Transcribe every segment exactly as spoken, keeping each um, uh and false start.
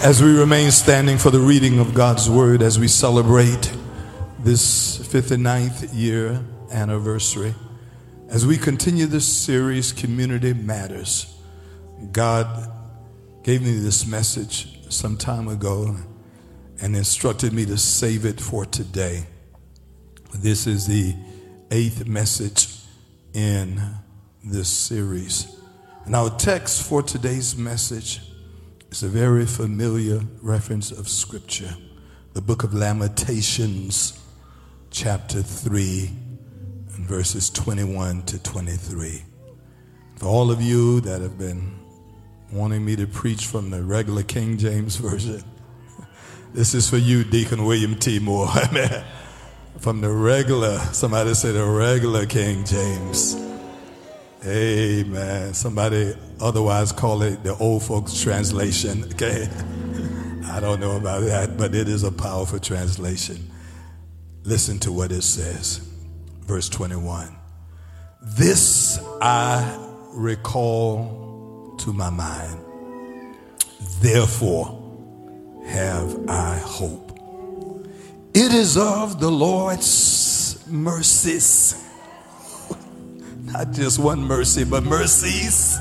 As we remain standing for the reading of God's Word, as we celebrate this fifty-ninth year anniversary, as we continue this series, Community Matters, God gave me this message some time ago and instructed me to save it for today. This is the eighth message in this series. And our text for today's message is a very familiar reference of Scripture, the book of Lamentations, chapter three, and verses twenty-one to twenty-three. For all of you that have been wanting me to preach from the regular King James Version, this is for you, Deacon William T. Moore. Amen. From the regular, somebody said the regular King James. Amen. Somebody otherwise call it the old folks translation. Okay. I don't know about that, but it is a powerful translation. Listen to what it says. Verse twenty-one. This I recall to my mind. Therefore have I hope. It is of the Lord's mercies. Not just one mercy, but mercies.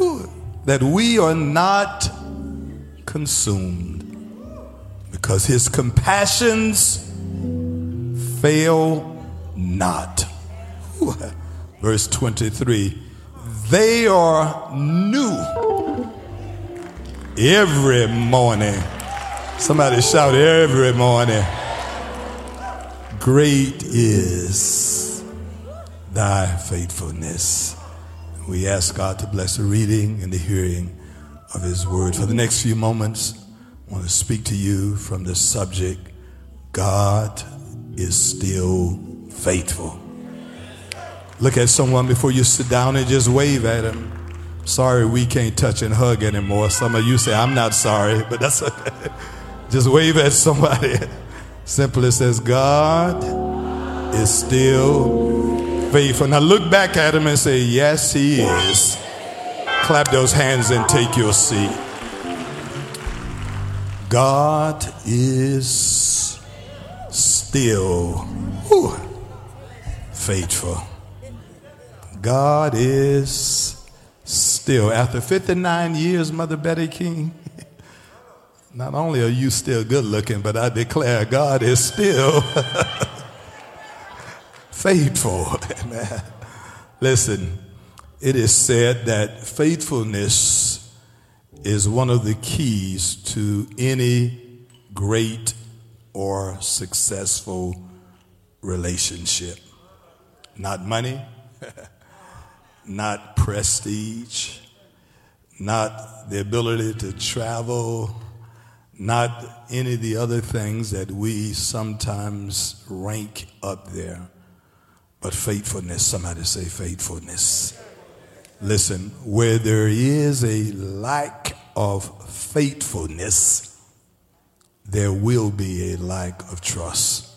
Ooh, that we are not consumed, because his compassions fail not. Ooh. Verse twenty-three, they are new every morning. Somebody shout every morning. Great is thy faithfulness. We ask God to bless the reading and the hearing of his word. For the next few moments, I want to speak to you from the subject, God is still faithful. Look at someone before you sit down and just wave at him. Sorry we can't touch and hug anymore. Some of you say, I'm not sorry, but that's okay. Just wave at somebody. Simply says, God is still faithful. Now look back at him and say, yes, he is. Clap those hands and take your seat. God is still whew, faithful. God is still. After fifty-nine years, Mother Betty King, not only are you still good looking, but I declare God is still faithful. Amen. Listen, it is said that faithfulness is one of the keys to any great or successful relationship. Not money, not prestige, not the ability to travel, not any of the other things that we sometimes rank up there. But faithfulness, somebody say faithfulness. Listen, where there is a lack of faithfulness, there will be a lack of trust.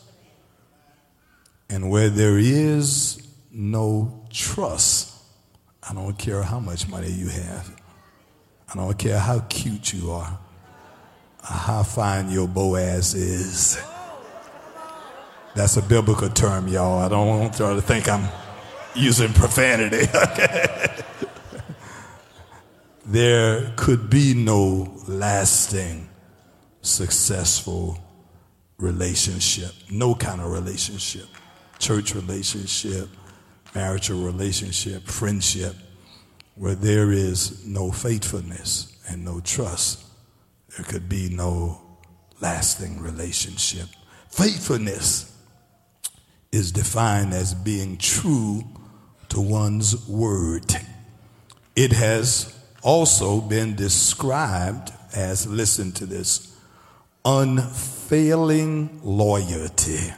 And where there is no trust, I don't care how much money you have. I don't care how cute you are, or how fine your Boaz is. That's a biblical term, y'all. I don't want y'all to think I'm using profanity. Okay. There could be no lasting, successful relationship, no kind of relationship, church relationship, marital relationship, friendship, where there is no faithfulness and no trust. There could be no lasting relationship. Faithfulness is defined as being true to one's word. It has also been described as, listen to this, unfailing loyalty.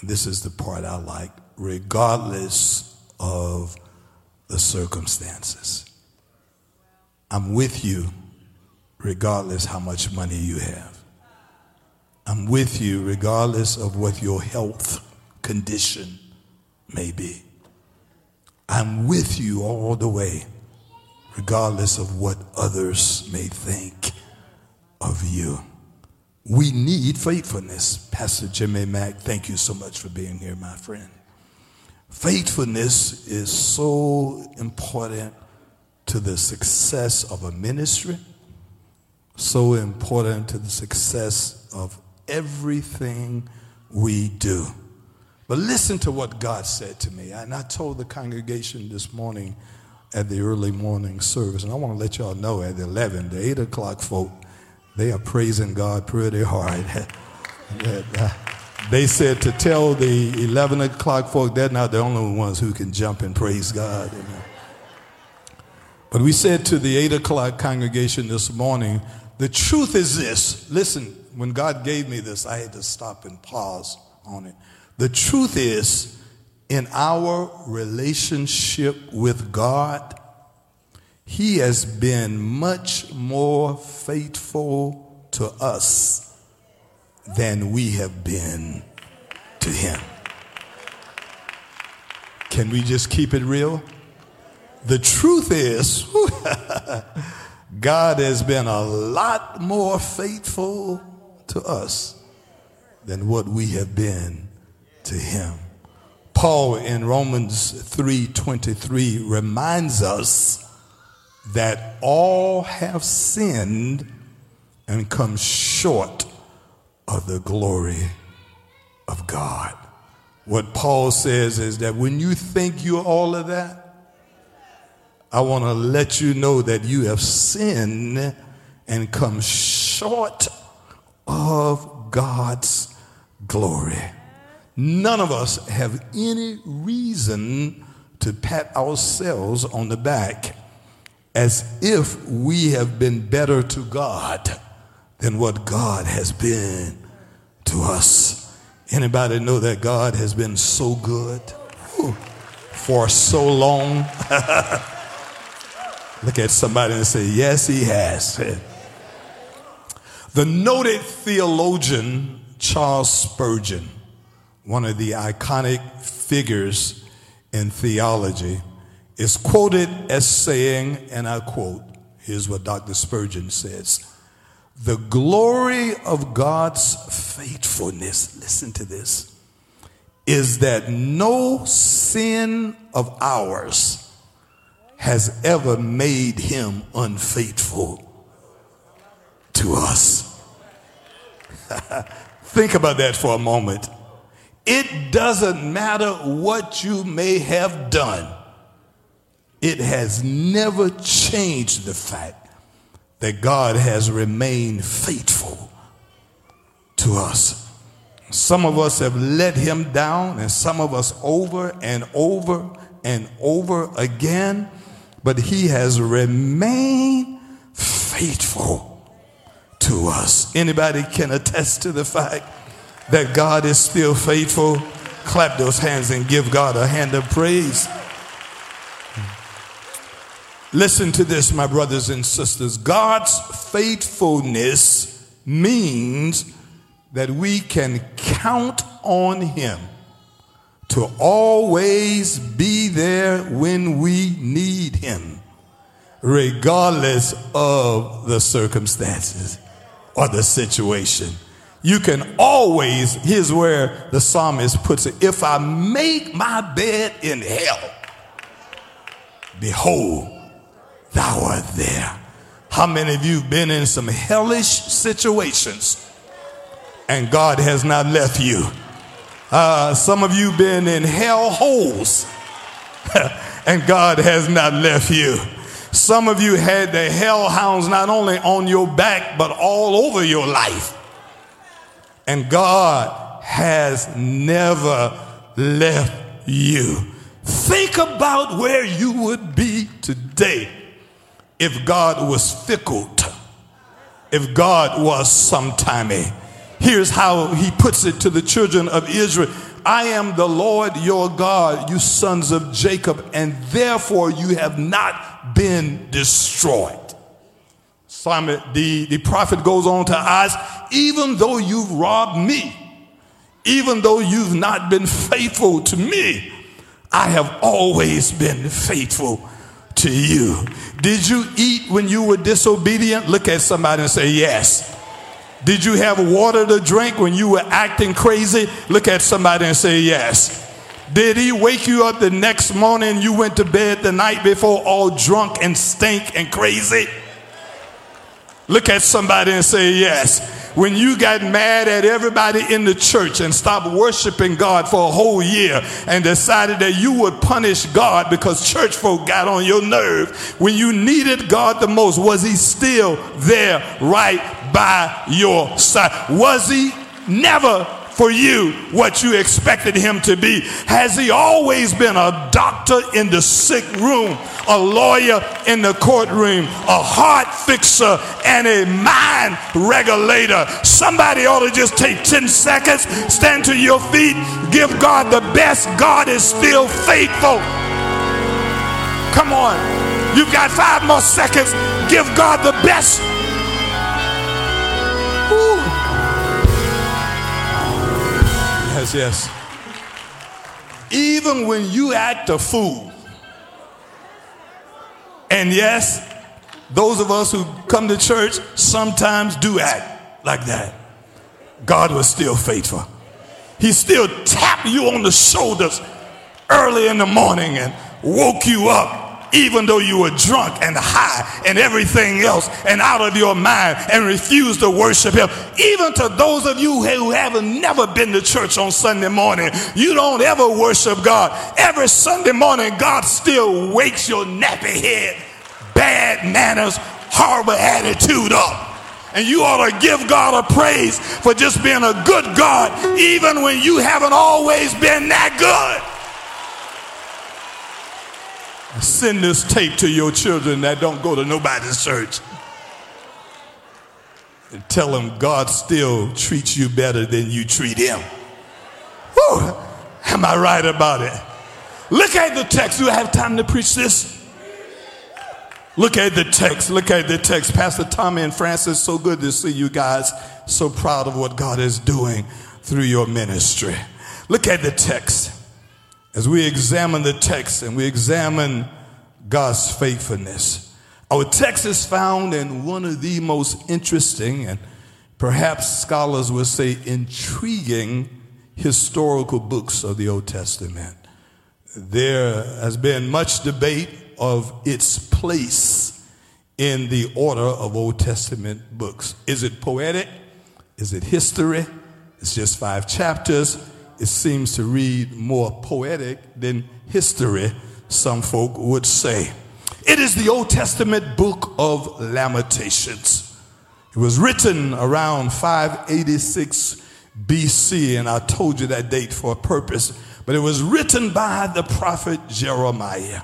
And this is the part I like, regardless of the circumstances. I'm with you regardless how much money you have. I'm with you regardless of what your health condition may be. I'm with you all the way, regardless of what others may think. of you. We need faithfulness. Pastor Jimmy Mack, thank you so much for being here, my friend. Faithfulness is so important to the success of a ministry, so important to the success of everything we do. But listen to what God said to me. And I told the congregation this morning at the early morning service, and I want to let y'all know at eleven, the eight o'clock folk, they are praising God pretty hard. They said to tell the eleven o'clock folk they're not the only ones who can jump and praise God. Amen. But we said to the eight o'clock congregation this morning, the truth is this. Listen, when God gave me this, I had to stop and pause on it. The truth is, in our relationship with God, He has been much more faithful to us than we have been to Him. Can we just keep it real? The truth is, God has been a lot more faithful to us than what we have been to Him. Paul in Romans three twenty-three reminds us that all have sinned and come short of the glory of God. What Paul says is that when you think you're all of that, I want to let you know that you have sinned and come short of God's glory. None of us have any reason to pat ourselves on the back as if we have been better to God than what God has been to us. Anybody know that God has been so good for so long? Look at somebody and say, yes, He has. The noted theologian Charles Spurgeon, one of the iconic figures in theology, is quoted as saying, and I quote, here's what Doctor Spurgeon says, "The glory of God's faithfulness," listen to this, "is that no sin of ours has ever made Him unfaithful to us." Think about that for a moment. It doesn't matter what you may have done. It has never changed the fact that God has remained faithful to us. Some of us have let Him down, and some of us over and over and over again. But He has remained faithful to us. Anybody can attest to the fact that God is still faithful? Clap those hands and give God a hand of praise. Listen to this, my brothers and sisters. God's faithfulness means that we can count on Him to always be there when we need Him, regardless of the circumstances or the situation. You can always, here's where the psalmist puts it, "If I make my bed in hell, behold, thou art there." How many of you have been in some hellish situations and God has not left you? Uh, some of you been in hell holes and God has not left you. Some of you had the hell hounds not only on your back but all over your life, and God has never left you. Think about where you would be today if God was fickle, if God was sometimey. Here's how He puts it to the children of Israel. "I am the Lord your God, you sons of Jacob, and therefore you have not been destroyed." Simon, the, the prophet goes on to ask, "Even though you've robbed me, even though you've not been faithful to me, I have always been faithful to you." Did you eat when you were disobedient? Look at somebody and say, yes. Did you have water to drink when you were acting crazy? Look at somebody and say yes. Did he wake you up the next morning? You went to bed the night before all drunk and stink and crazy? Look at somebody and say yes. When you got mad at everybody in the church and stopped worshiping God for a whole year and decided that you would punish God because church folk got on your nerve, when you needed God the most, was he still there right by your side? Was he never for you what you expected him to be? Has he always been a doctor in the sick room, a lawyer in the courtroom, a heart fixer, and a mind regulator? Somebody ought to just take ten seconds, stand to your feet, give God the best. God is still faithful. Come on, you've got five more seconds. Give God the best. Ooh. Yes, yes. Even when you act a fool, and yes, those of us who come to church sometimes do act like that, God was still faithful. He still tapped you on the shoulders early in the morning and woke you up, even though you were drunk and high and everything else and out of your mind and refused to worship him. Even to those of you who haven't never been to church on Sunday morning, you don't ever worship God. Every Sunday morning, God still wakes your nappy head, bad manners, horrible attitude up. And you ought to give God a praise for just being a good God, even when you haven't always been that good. Send this tape to your children that don't go to nobody's church. And tell him God still treats you better than you treat him. Whew, am I right about it? Look at the text. Do I have time to preach this? Look at the text. Look at the text. Pastor Tommy and Francis, so good to see you guys. So proud of what God is doing through your ministry. Look at the text. As we examine the text and we examine God's faithfulness, our text is found in one of the most interesting and perhaps scholars would say intriguing historical books of the Old Testament. There has been much debate of its place in the order of Old Testament books. Is it poetic? Is it history? It's just five chapters. It seems to read more poetic than history, some folk would say. It is the Old Testament book of Lamentations. It was written around five eighty-six B C, and I told you that date for a purpose, but it was written by the prophet Jeremiah.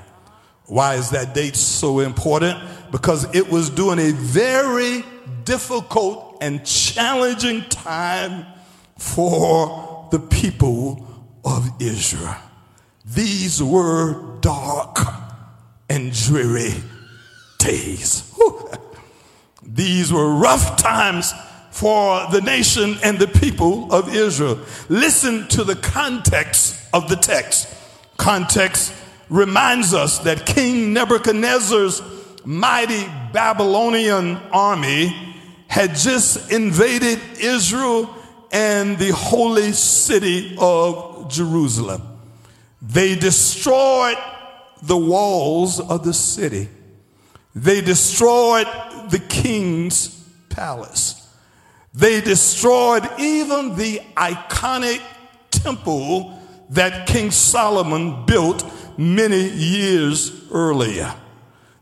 Why is that date so important? Because it was during a very difficult and challenging time for the people of Israel. These were dark and dreary days. Whew. These were rough times for the nation and the people of Israel. Listen to the context of the text. Context reminds us that King Nebuchadnezzar's mighty Babylonian army had just invaded Israel and the holy city of Jerusalem. They destroyed the walls of the city. They destroyed the king's palace. They destroyed even the iconic temple that King Solomon built many years earlier.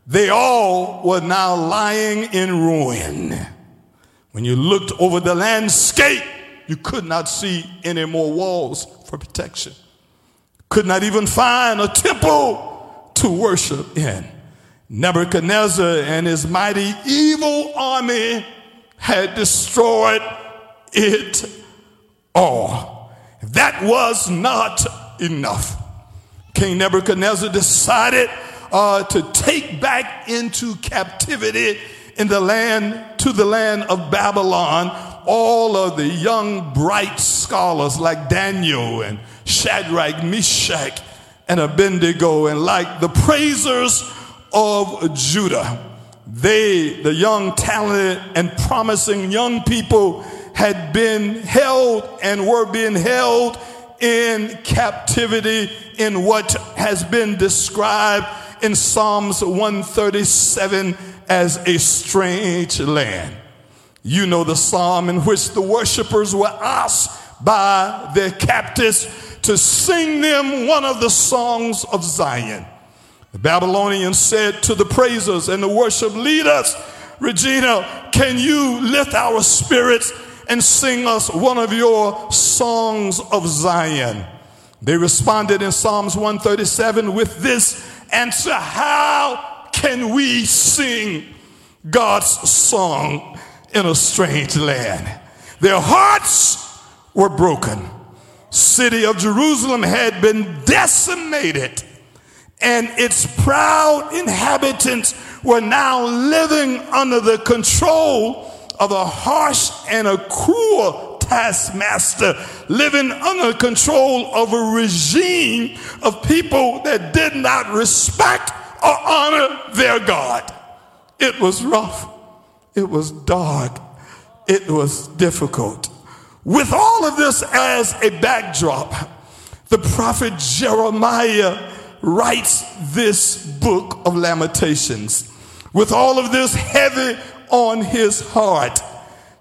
They all were now lying in ruin. When you looked over the landscape, you could not see any more walls for protection. Could not even find a temple to worship in. Nebuchadnezzar and his mighty evil army had destroyed it all. That was not enough. King Nebuchadnezzar decided uh, to take back into captivity in the land to the land of Babylon all of the young bright scholars like Daniel and Shadrach, Meshach, and Abednego, and like the praisers of Judah. They, the young, talented, and promising young people, had been held and were being held in captivity in what has been described in Psalms one thirty-seven as a strange land. You know the psalm in which the worshipers were asked by their captors to sing them one of the songs of Zion. The Babylonians said to the praisers and the worship leaders, Regina, can you lift our spirits and sing us one of your songs of Zion? They responded in Psalms one thirty-seven with this answer: how can we sing God's song in a strange land? Their hearts were broken. City of Jerusalem had been decimated, and its proud inhabitants were now living under the control of a harsh and a cruel taskmaster, living under control of a regime of people that did not respect or honor their God. It was rough. It was dark. It was difficult. With all of this as a backdrop, the prophet Jeremiah writes this book of Lamentations. With all of this heavy on his heart,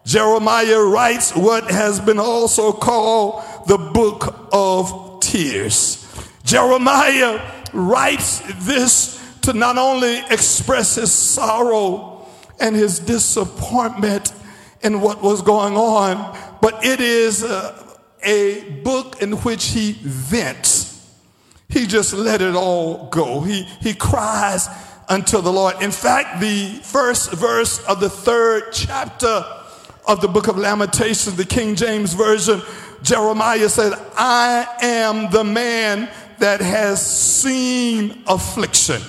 Jeremiah writes what has been also called the book of tears. Jeremiah writes this to not only express his sorrow and his disappointment in what was going on, but it is a, a book in which he vents. He just let it all go. He, he cries unto the Lord. In fact, the first verse of the third chapter of the book of Lamentations, the King James Version, Jeremiah said, I am the man that has seen affliction.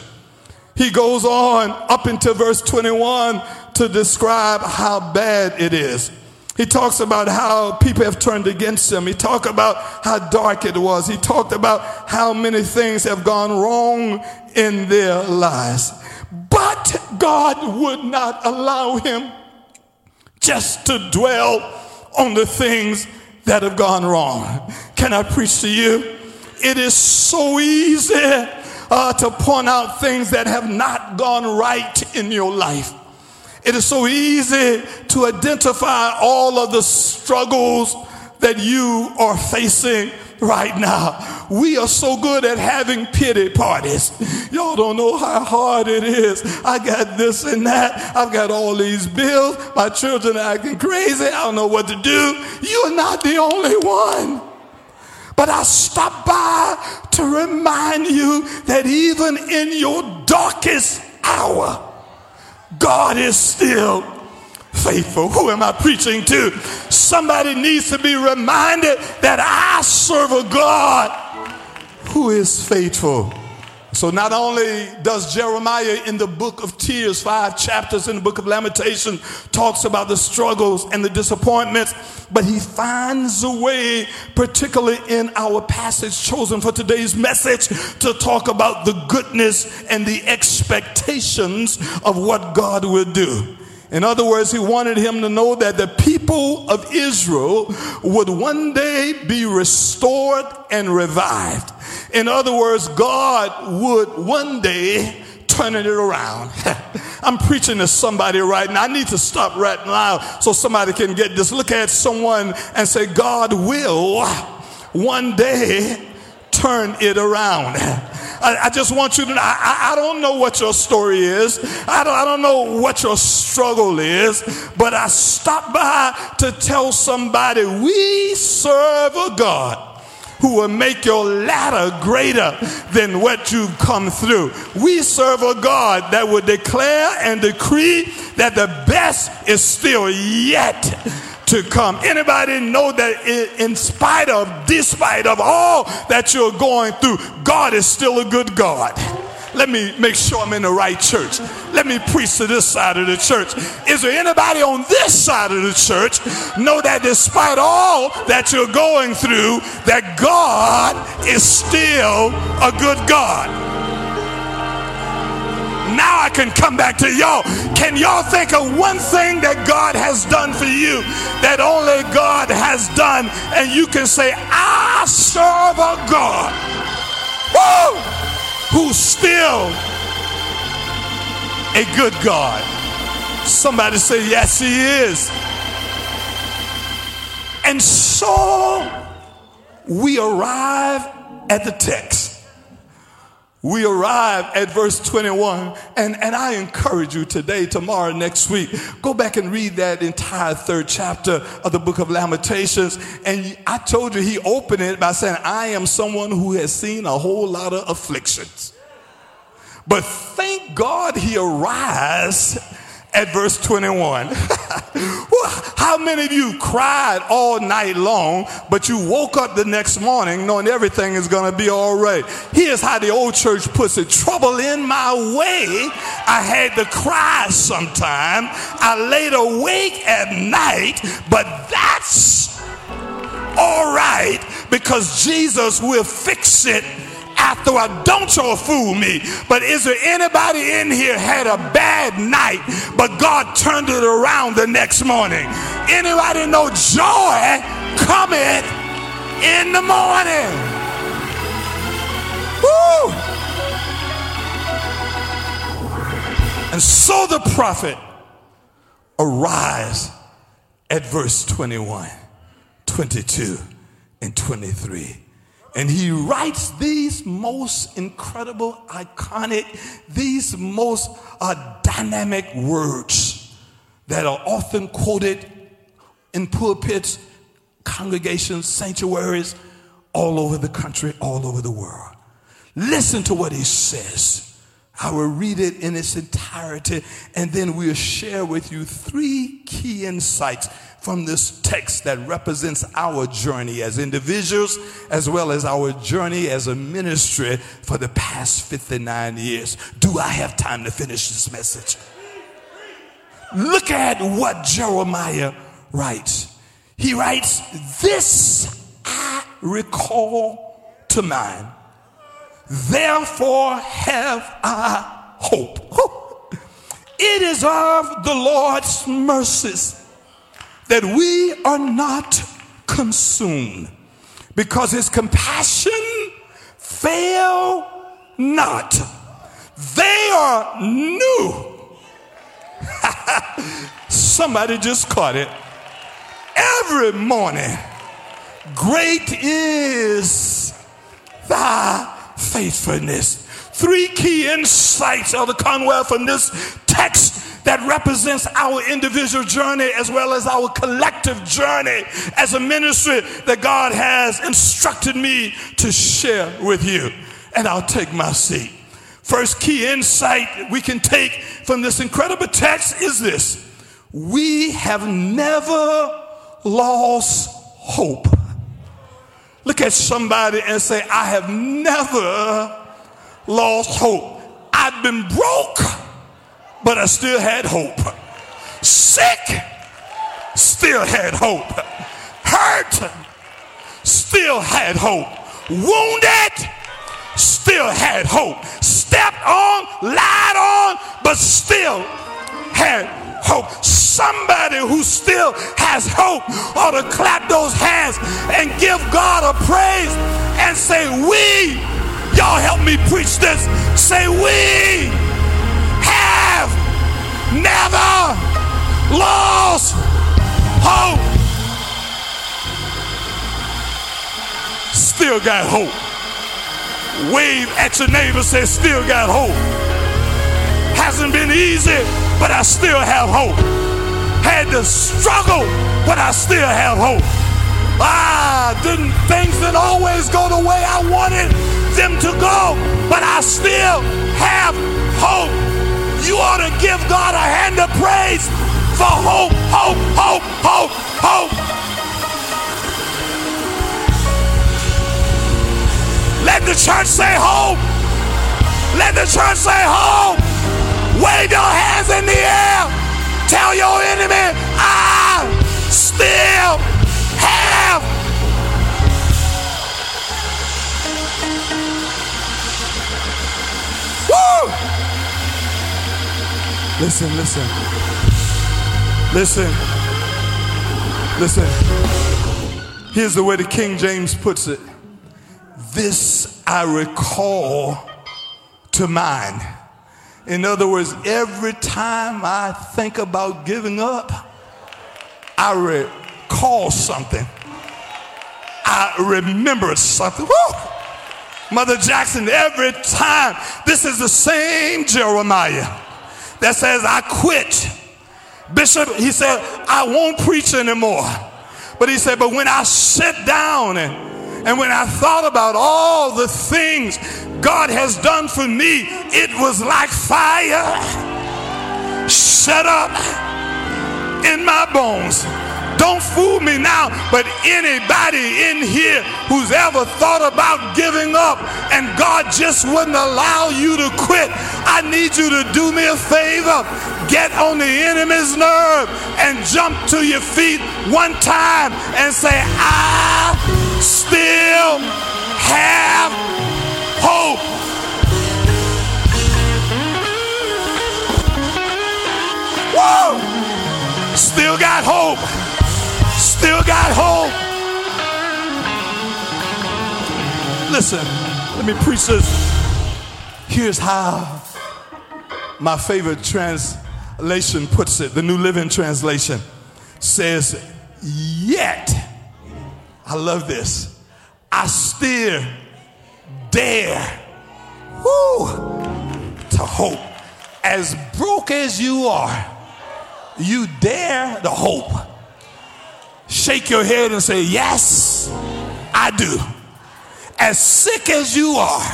He goes on up into verse twenty-one to describe how bad it is. He talks about how people have turned against him. He talked about how dark it was. He talked about how many things have gone wrong in their lives. But God would not allow him just to dwell on the things that have gone wrong. Can I preach to you? It is so easy uh, to point out things that have not gone right in your life. It is so easy to identify all of the struggles that you are facing right now. We are so good at having pity parties. Y'all don't know how hard it is. I got this and that. I've got all these bills. My children are acting crazy. I don't know what to do. You're not the only one. But I stop by to remind you that even in your darkest hour, God is still faithful. Who am I preaching to? Somebody needs to be reminded that I serve a God who is faithful. So not only does Jeremiah in the book of tears, five chapters in the book of Lamentations, talks about the struggles and the disappointments, but he finds a way, particularly in our passage chosen for today's message, to talk about the goodness and the expectations of what God will do. In other words, he wanted him to know that the people of Israel would one day be restored and revived. In other words, God would one day turn it around. I'm preaching to somebody right now. I need to stop right now so somebody can get this. Look at someone and say, God will one day turn it around. I, I just want you to know, I, I don't know what your story is. I don't, I don't know what your struggle is, but I stopped by to tell somebody we serve a God who will make your ladder greater than what you've come through. We serve a God that will declare and decree that the best is still yet to come. Anybody know that in spite of, despite of all that you're going through, God is still a good God? Let me make sure I'm in the right church. Let me preach to this side of the church. Is there anybody on this side of the church know that despite all that you're going through, that God is still a good God? Now I can come back to y'all. Can y'all think of one thing that God has done for you that only God has done, and you can say, I serve a God, woo, who's still a good God? Somebody say, yes, he is. And so we arrive at the text. We arrive at verse twenty-one, and, and I encourage you today, tomorrow, next week, go back and read that entire third chapter of the book of Lamentations. And I told you he opened it by saying, I am someone who has seen a whole lot of afflictions. But thank God he arrives at verse twenty-one. How many of you cried all night long, but you woke up the next morning knowing everything is going to be all right? Here's how the old church puts it. Trouble in my way. I had to cry sometime. I laid awake at night, but that's all right, because Jesus will fix it after I don't y'all fool me. But is there anybody in here had a bad night, but God turned it around the next morning? Anybody know joy cometh in the morning? Woo! And so the prophet arrives at verse twenty-one, twenty-two, and twenty-three. And he writes these most incredible, iconic, these most uh, dynamic words that are often quoted in pulpits, congregations, sanctuaries, all over the country, all over the world. Listen to what he says. I will read it in its entirety, and then we'll share with you three key insights from this text that represents our journey as individuals, as well as our journey as a ministry for the past fifty-nine years. Do I have time to finish this message? Look at what Jeremiah writes. He writes, this I recall to mind, therefore have I hope. It is of the Lord's mercies that we are not consumed, because his compassion fail not. They are new. Somebody just caught it. Every morning, great is thy faithfulness. Three key insights, Elder Conwell, from this text that represents our individual journey as well as our collective journey as a ministry that God has instructed me to share with you. And I'll take my seat. First key insight we can take from this incredible text is this: we have never lost hope. Look at somebody and say, I have never lost hope. I've been broke, but I still had hope. Sick, still had hope. Hurt, still had hope. Wounded, still had hope. Stepped on, lied on, but still had hope. Somebody who still has hope ought to clap those hands and give God a praise and say, we, y'all help me preach this, say we never lost hope. Still got hope. Wave at your neighbor, say, still got hope. Hasn't been easy, but I still have hope. Had to struggle, but I still have hope. Ah, didn't things didn't always go the way I wanted them to go, but I still have hope. You ought to give God a hand of praise for hope, hope, hope, hope, hope. Let the church say hope. Let the church say hope. Wave your hands in the air. Tell your enemy, I still have. Woo! Listen, listen. Listen. Listen. Here's the way the King James puts it. This I recall to mind. In other words, every time I think about giving up, I recall something. I remember something. Woo! Mother Jackson, every time. This is the same Jeremiah that says, I quit. Bishop, he said, I won't preach anymore. But he said, but when I sit down and, and when I thought about all the things God has done for me, it was like fire shut up in my bones. Don't fool me now, but anybody in here who's ever thought about giving up and God just wouldn't allow you to quit, I need you to do me a favor. Get on the enemy's nerve and jump to your feet one time and say, I still have hope. Whoa! Still got hope. Still got hope. Listen, let me preach this. Here's how my favorite translation puts it. The New Living Translation says, yet, I love this, I still dare woo, to hope. As broke as you are, you dare to hope. Shake your head and say, yes, I do. As sick as you are,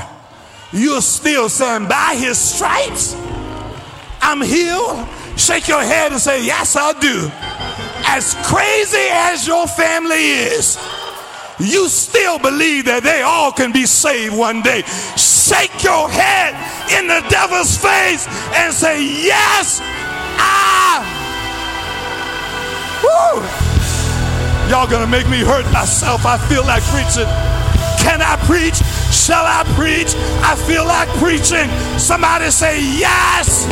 you're still saying, by his stripes, I'm healed. Shake your head and say, yes, I do. As crazy as your family is, you still believe that they all can be saved one day. Shake your head in the devil's face and say, yes, I. Woo! Y'all gonna make me hurt myself. I feel like preaching. Can I preach? Shall I preach? I feel like preaching. Somebody say, yes,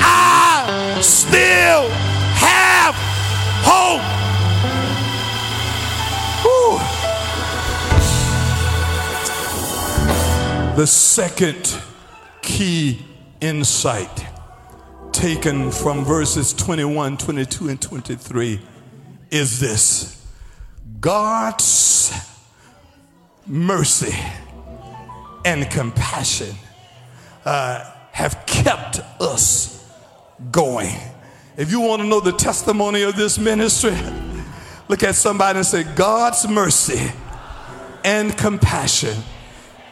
I still have hope. Whew. The second key insight taken from verses twenty-one, twenty-two, and twenty-three is this. God's mercy and compassion uh, have kept us going. If you want to know the testimony of this ministry, look at somebody and say, God's mercy and compassion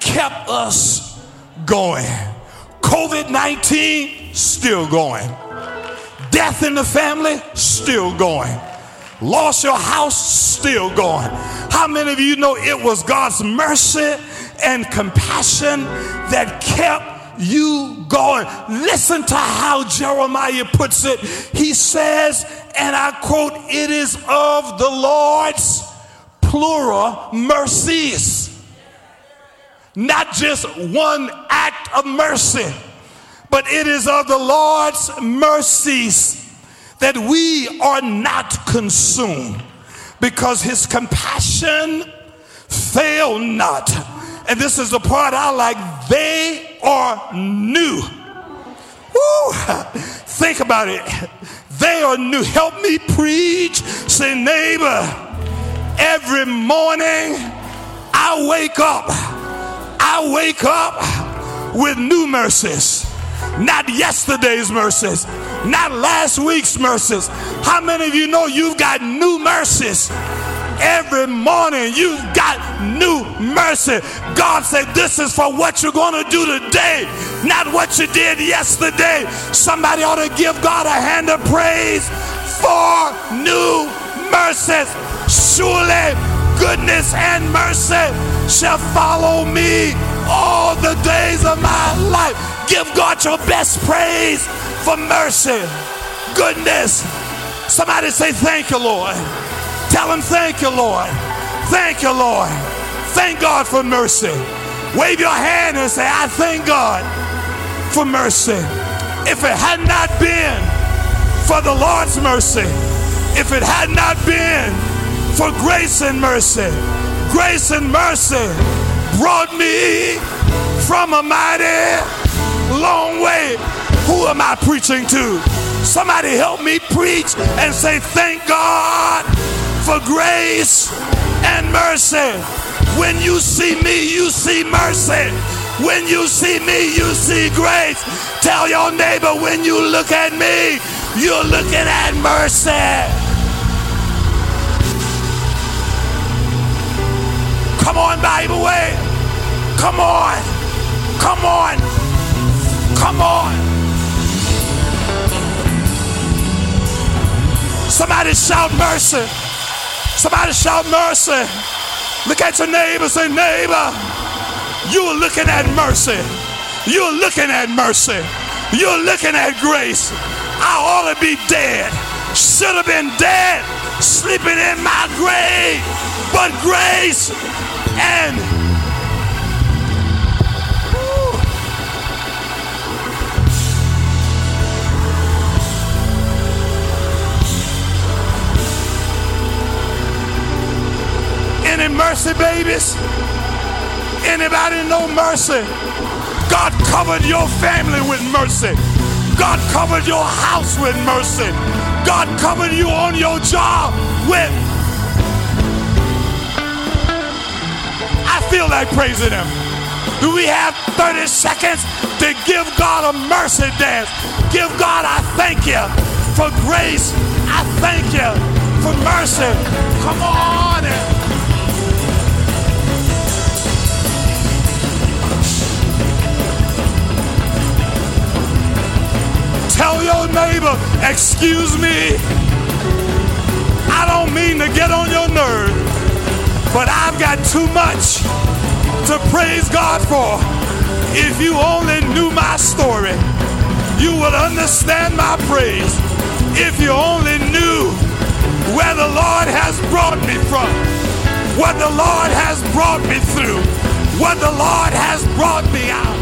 kept us going. covid nineteen, still going. Death in the family, still going. Lost your house, still going. How many of you know it was God's mercy and compassion that kept you going? Listen to how Jeremiah puts it. He says, and I quote, it is of the Lord's plural mercies. Not just one act of mercy, but it is of the Lord's mercies that we are not consumed, because his compassion fail not. And this is the part I like. They are new. Woo. Think about it. They are new. Help me preach. Say, neighbor, every morning I wake up. I wake up with new mercies. Not yesterday's mercies, not last week's mercies. How many of you know you've got new mercies? Every morning you've got new mercy. God said, this is for what you're going to do today, not what you did yesterday. Somebody ought to give God a hand of praise for new mercies. Surely goodness and mercy shall follow me all the days of my life. Give God your best praise for mercy, goodness. Somebody say, thank you, Lord. Tell him, thank you, Lord. Thank you, Lord. Thank God for mercy. Wave your hand and say, I thank God for mercy. If it had not been for the Lord's mercy, if it had not been for grace and mercy, grace and mercy brought me from a mighty long way. Who am I preaching to? Somebody help me preach and say, thank God for grace and mercy. When you see me, you see mercy. When you see me, you see grace. Tell your neighbor, when you look at me, you're looking at mercy. Come on, Bible way. Come on. Come on. Come on. Somebody shout mercy. Somebody shout mercy. Look at your neighbor. Say, neighbor, you're looking at mercy. You're looking at mercy. You're looking at grace. I ought to be dead. Should have been dead, sleeping in my grave. But grace and woo. Any mercy babies? Anybody know mercy? God covered your family with mercy. God covered your house with mercy. God covered you on your job with mercy. I feel like praising him. Do we have thirty seconds to give God a mercy dance? Give God, I thank you for grace. I thank you for mercy. Come on. Tell your neighbor, excuse me. I don't mean to get on your nerves, but I've got too much to praise God for. If you only knew my story, you would understand my praise. If you only knew where the Lord has brought me from, what the Lord has brought me through, what the Lord has brought me out.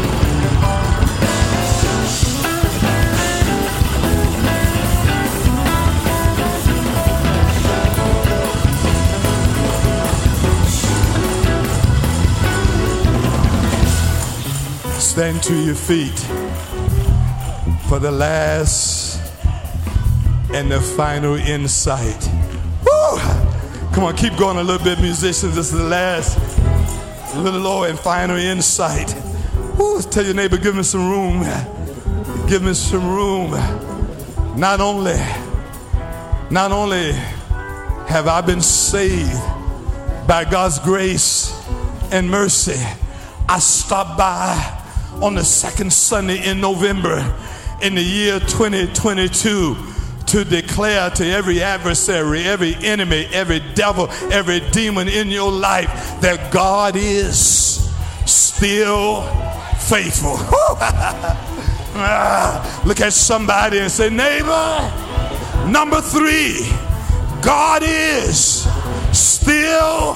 Stand to your feet for the last and the final insight. Woo! Come on, keep going a little bit, musicians. This is the last little Lord and final insight. Woo! Tell your neighbor, give me some room. Give me some room. Not only, not only have I been saved by God's grace and mercy, I stopped by on the second Sunday in November in the year twenty twenty-two to declare to every adversary, every enemy, every devil, every demon in your life that God is still faithful. Look at somebody and say, neighbor, number three, God is still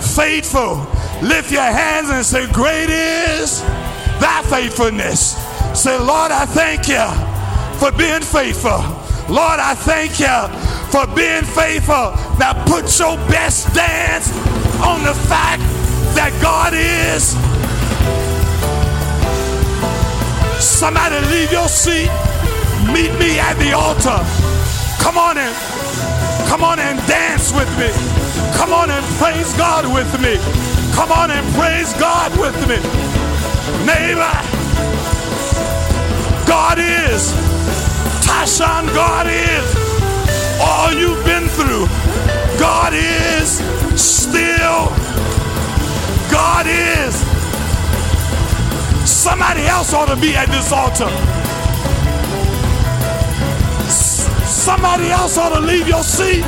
faithful. Lift your hands and say, great is thy faithfulness. Say, Lord, I thank you for being faithful. Lord, I thank you for being faithful. Now put your best dance on the fact that God is. Somebody leave your seat. Meet me at the altar. Come on in. Come on and dance with me. Come on and praise God with me. Come on and praise God with me. Neighbor, God is. Tashan, God is. All you've been through, God is still. God is. Somebody else ought to be at this altar. S- somebody else ought to leave your seat.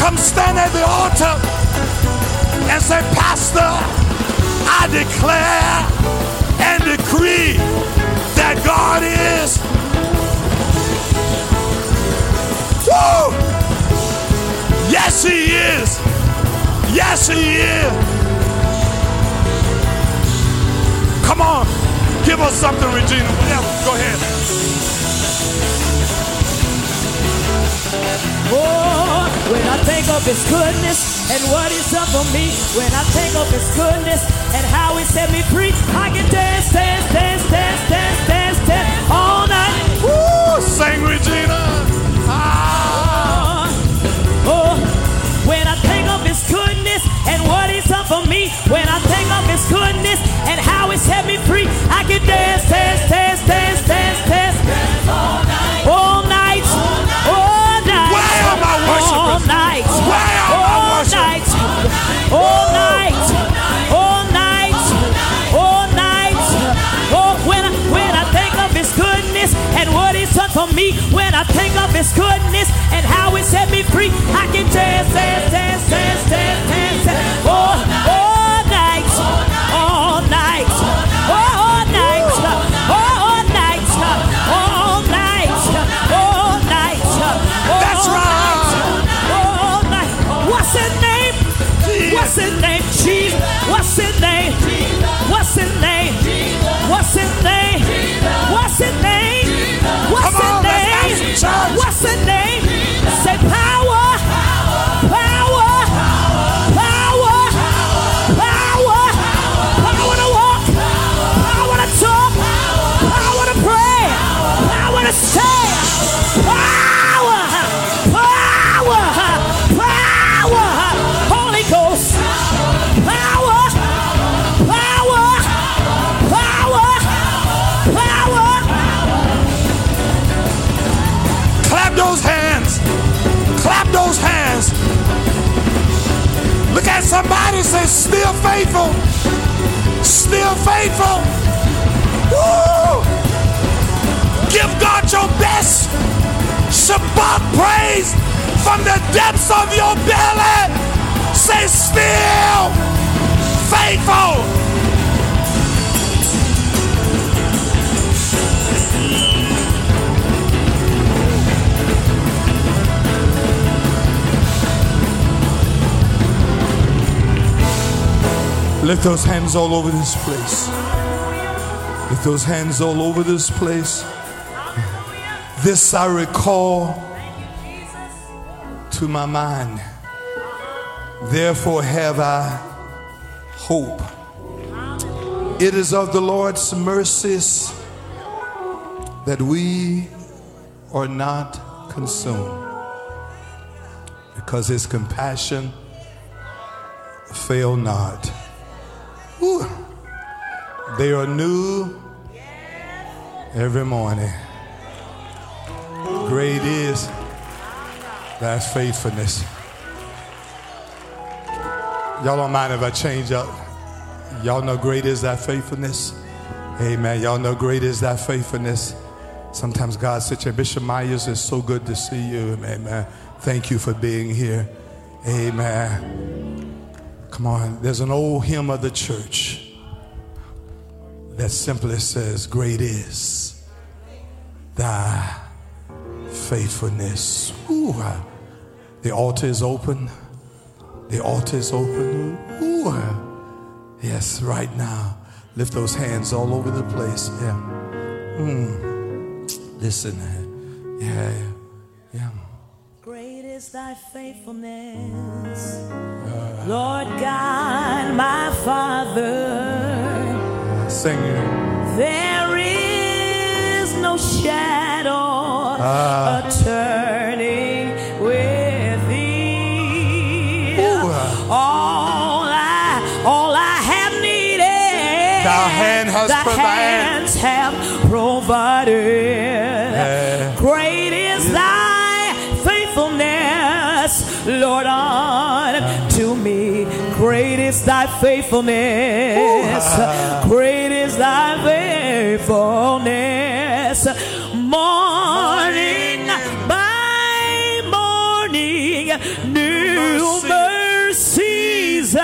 Come stand at the altar and say, Pastor, I declare and decree that God is. Woo! Yes, he is. Yes, he is. Come on. Give us something, Regina. Whatever. Go ahead. Oh, when I think of his goodness and what he's done for me, when I think of his goodness and how he set me free, I can dance, dance, dance, dance, dance, dance, dance all night. Woo! Sing, Regina. Ah. Oh, when I think of his goodness and what he's done for me, when I think of his goodness and how he set me free, I can dance, dance, dance, dance, dance, dance, dance all night. All night. All night. All night. Why am I worshiping? All night. Why am I worshiping? All night. All night. All night. Oh, when I, when I think of his goodness and what he's done for me, when I think of his goodness and how he set me free, I can dance, dance, dance, dance, dance, dance, dance all, all night. All night. All night. All night. All night. All night. That's right. All night. What's his name? What's his name? Jesus. What's his name? What's his name? What's his name? What's his name? What's his name? What's his name? Say power. Power. Say power, power, power, Holy Ghost, power, power, power, power. Clap those hands, clap those hands. Look at somebody, say, still faithful, still faithful. Woo! Give God your best Shabbat praise from the depths of your belly. Say still faithful. Lift those hands all over this place. Lift those hands all over this place. This I recall to my mind. Therefore have I hope. It is of the Lord's mercies that we are not consumed, because his compassion fail not. Woo. They are new every morning. Great is thy faithfulness. Y'all don't mind if I change up. Y'all know great is thy faithfulness. Amen. Y'all know great is thy faithfulness. Sometimes God said, Bishop Myers, it's so good to see you. Amen. Thank you for being here. Amen. Come on. There's an old hymn of the church that simply says, great is thy faithfulness. Ooh. The altar is open. The altar is open. Ooh. Yes, right now. Lift those hands all over the place. Yeah. Mm. Listen. Yeah. Yeah. Great is thy faithfulness, uh, Lord God, my Father. Sing it. There is no shadow. Ah. A turning with thee. Ooh. All I, all I have needed, thy hand has thy provided. Hands have provided. Yeah. Great is yeah. thy faithfulness, Lord, unto me. Great is thy faithfulness. Ah. Great is thy faithfulness. Morning by morning, new mercies I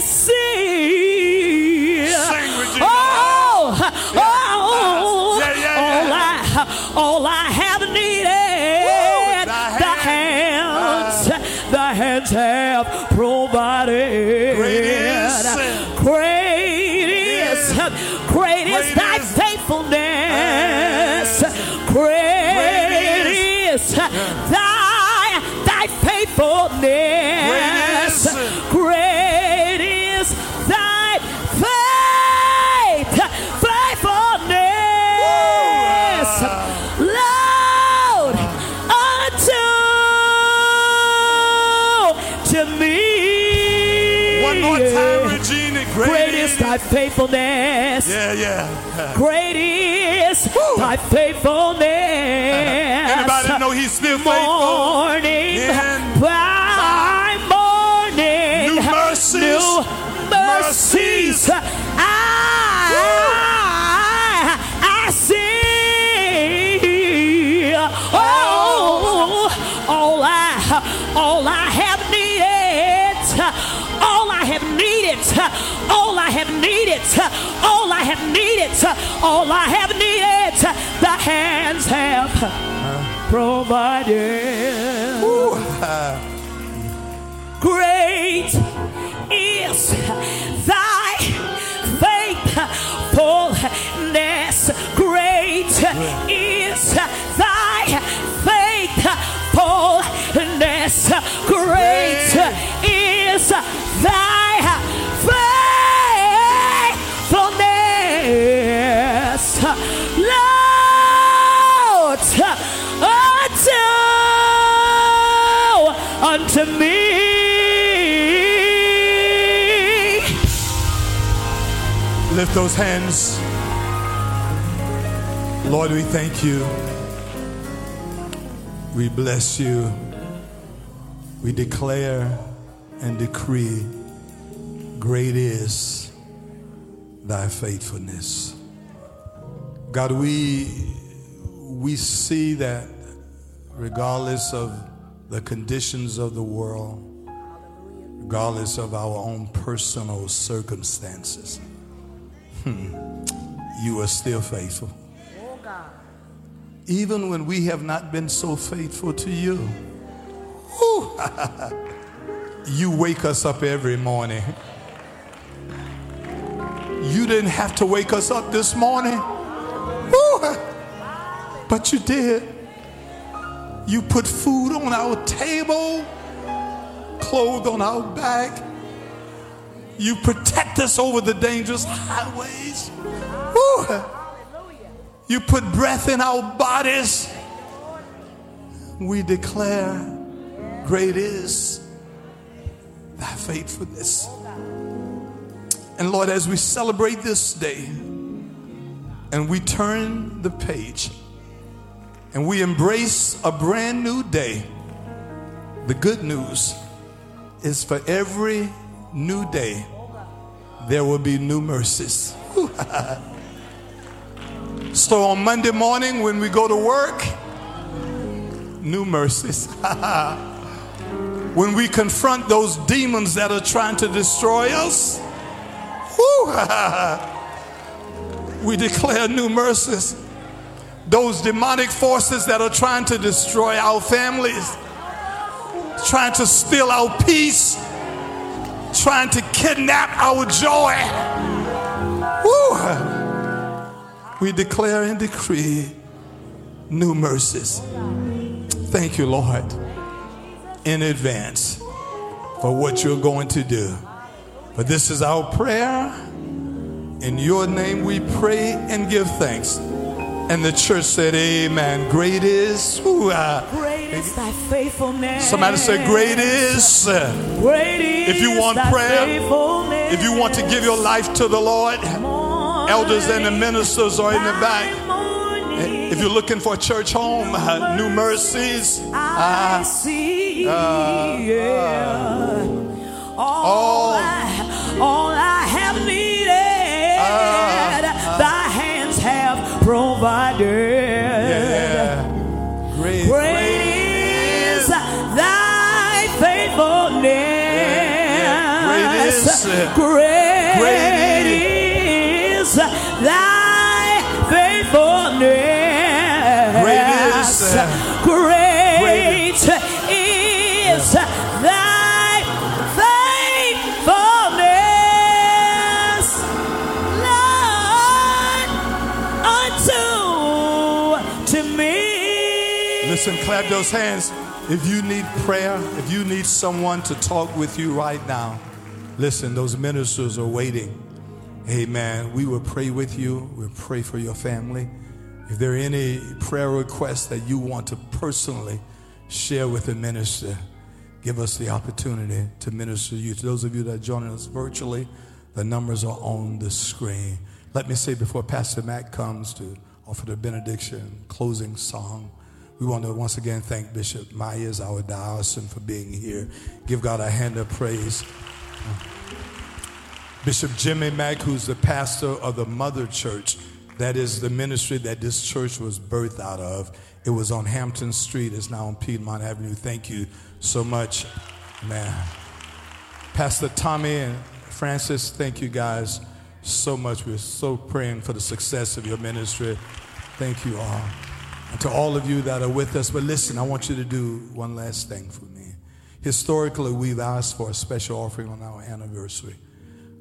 see. Oh, oh, all I, all I have needed, the hands, the hands. hands have provided. Great is, great is, great is thy faithfulness. Great is thy, thy faithfulness. Great is thy faith, faithfulness. Great is thy faithfulness. Yeah, yeah. Great is Woo. thy faithfulness. Anybody know he's still faithful? Morning in by morning, new mercies, new mercies. mercies. I, I, I see. Oh, all I, all I have needed. All I have needed, all I have needed, all I have needed, all I have needed, the hands have provided. Ooh, uh. Great is thy faithfulness. Great is thy faithfulness. Great is thy faithfulness, Lord, unto, unto me. Lift those hands. Lord, we thank you. We bless you. We declare and decree, great is thy faithfulness. God, we we see that regardless of the conditions of the world, regardless of our own personal circumstances, hmm, you are still faithful. Even when we have not been so faithful to you, whew, you wake us up every morning. You didn't have to wake us up this morning, whew, but you did. You put food on our table, clothes on our back. You protect us over the dangerous highways. Whew. You put breath in our bodies. We declare, great is thy faithfulness. And Lord, as we celebrate this day and we turn the page and we embrace a brand new day, the good news is for every new day, there will be new mercies. So on Monday morning when we go to work, new mercies. When we confront those demons that are trying to destroy us, whew, we declare new mercies. Those demonic forces that are trying to destroy our families, trying to steal our peace, trying to kidnap our joy, whew, we declare and decree new mercies. Thank you, Lord, in advance for what you're going to do. For this is our prayer. In your name we pray and give thanks. And the church said, amen. Great is, ooh, uh, great is thy faithfulness. Somebody said, great is. Uh, great is if you want prayer, if you want to give your life to the Lord, elders and the ministers are in the back. If you're looking for a church home, uh, new mercies, I uh, see. Uh, uh, all, I, all I have needed, uh, uh, thy hands have provided. Yeah. Great, great, great is thy faithfulness. Yeah. Great is. Uh, great. Great is. Thy faithfulness. Great is, uh, great, great is thy Listen, clap those hands. If you need prayer, if you need someone to talk with you right now, listen, those ministers are waiting. Amen. We will pray with you. We'll pray for your family. If there are any prayer requests that you want to personally share with the minister, give us the opportunity to minister to you. To those of you that are joining us virtually, the numbers are on the screen. Let me say before Pastor Matt comes to offer the benediction, closing song, we want to once again thank Bishop Myers, our diocesan, for being here. Give God a hand of praise. Bishop Jimmy Mack, who's the pastor of the Mother Church. That is the ministry that this church was birthed out of. It was on Hampton Street. It's now on Piedmont Avenue. Thank you so much, man. Pastor Tommy and Francis, thank you guys so much. We're so praying for the success of your ministry. Thank you all. And to all of you that are with us. But listen, I want you to do one last thing for me. Historically, we've asked for a special offering on our anniversary.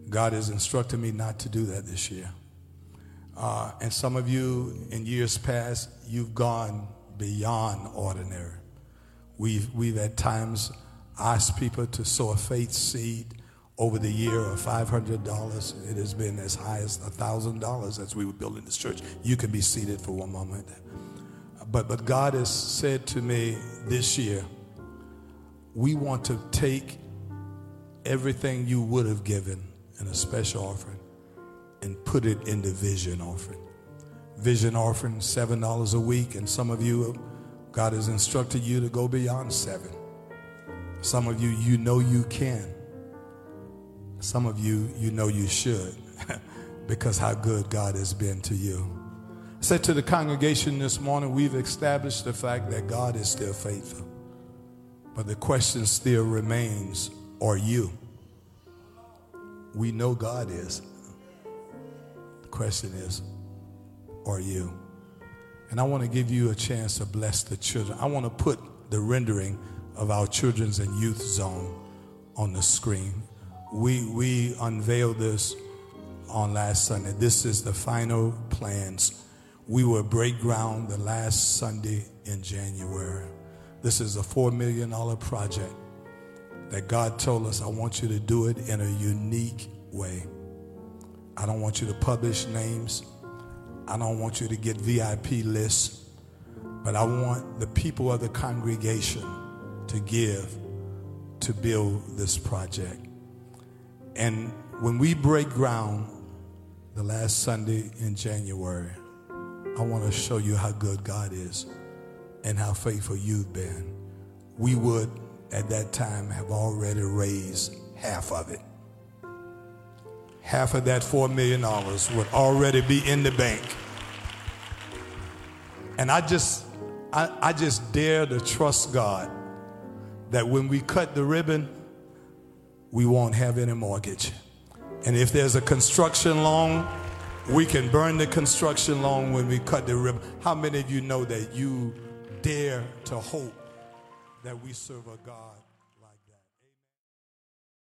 God has instructed me not to do that this year. Uh, and some of you, in years past, you've gone beyond ordinary. We've, we've at times asked people to sow a faith seed over the year of five hundred dollars. It has been as high as one thousand dollars as we were building this church. You could be seated for one moment. But, but God has said to me this year, we want to take everything you would have given in a special offering and put it in the vision offering. Vision offering, seven dollars a week. And some of you, God has instructed you to go beyond seven. Some of you, you know you can. Some of you, you know you should because how good God has been to you. I said to the congregation this morning, we've established the fact that God is still faithful. But the question still remains, are you? We know God is. Question is, are you? And I want to give you a chance to bless the children. I want to put the rendering of our children's and youth zone on the screen. We we unveiled this on last Sunday. This is the final plans. We will break ground the last Sunday in January. This is a four million dollars project that God told us, I want you to do it in a unique way. I don't want you to publish names. I don't want you to get V I P lists. But I want the people of the congregation to give to build this project. And when we break ground the last Sunday in January, I want to show you how good God is and how faithful you've been. We would, at that time, have already raised half of it. Half of that four million dollars would already be in the bank. And I just, I, I just dare to trust God that when we cut the ribbon, we won't have any mortgage. And if there's a construction loan, we can burn the construction loan when we cut the ribbon. How many of you know that you dare to hope that we serve a God?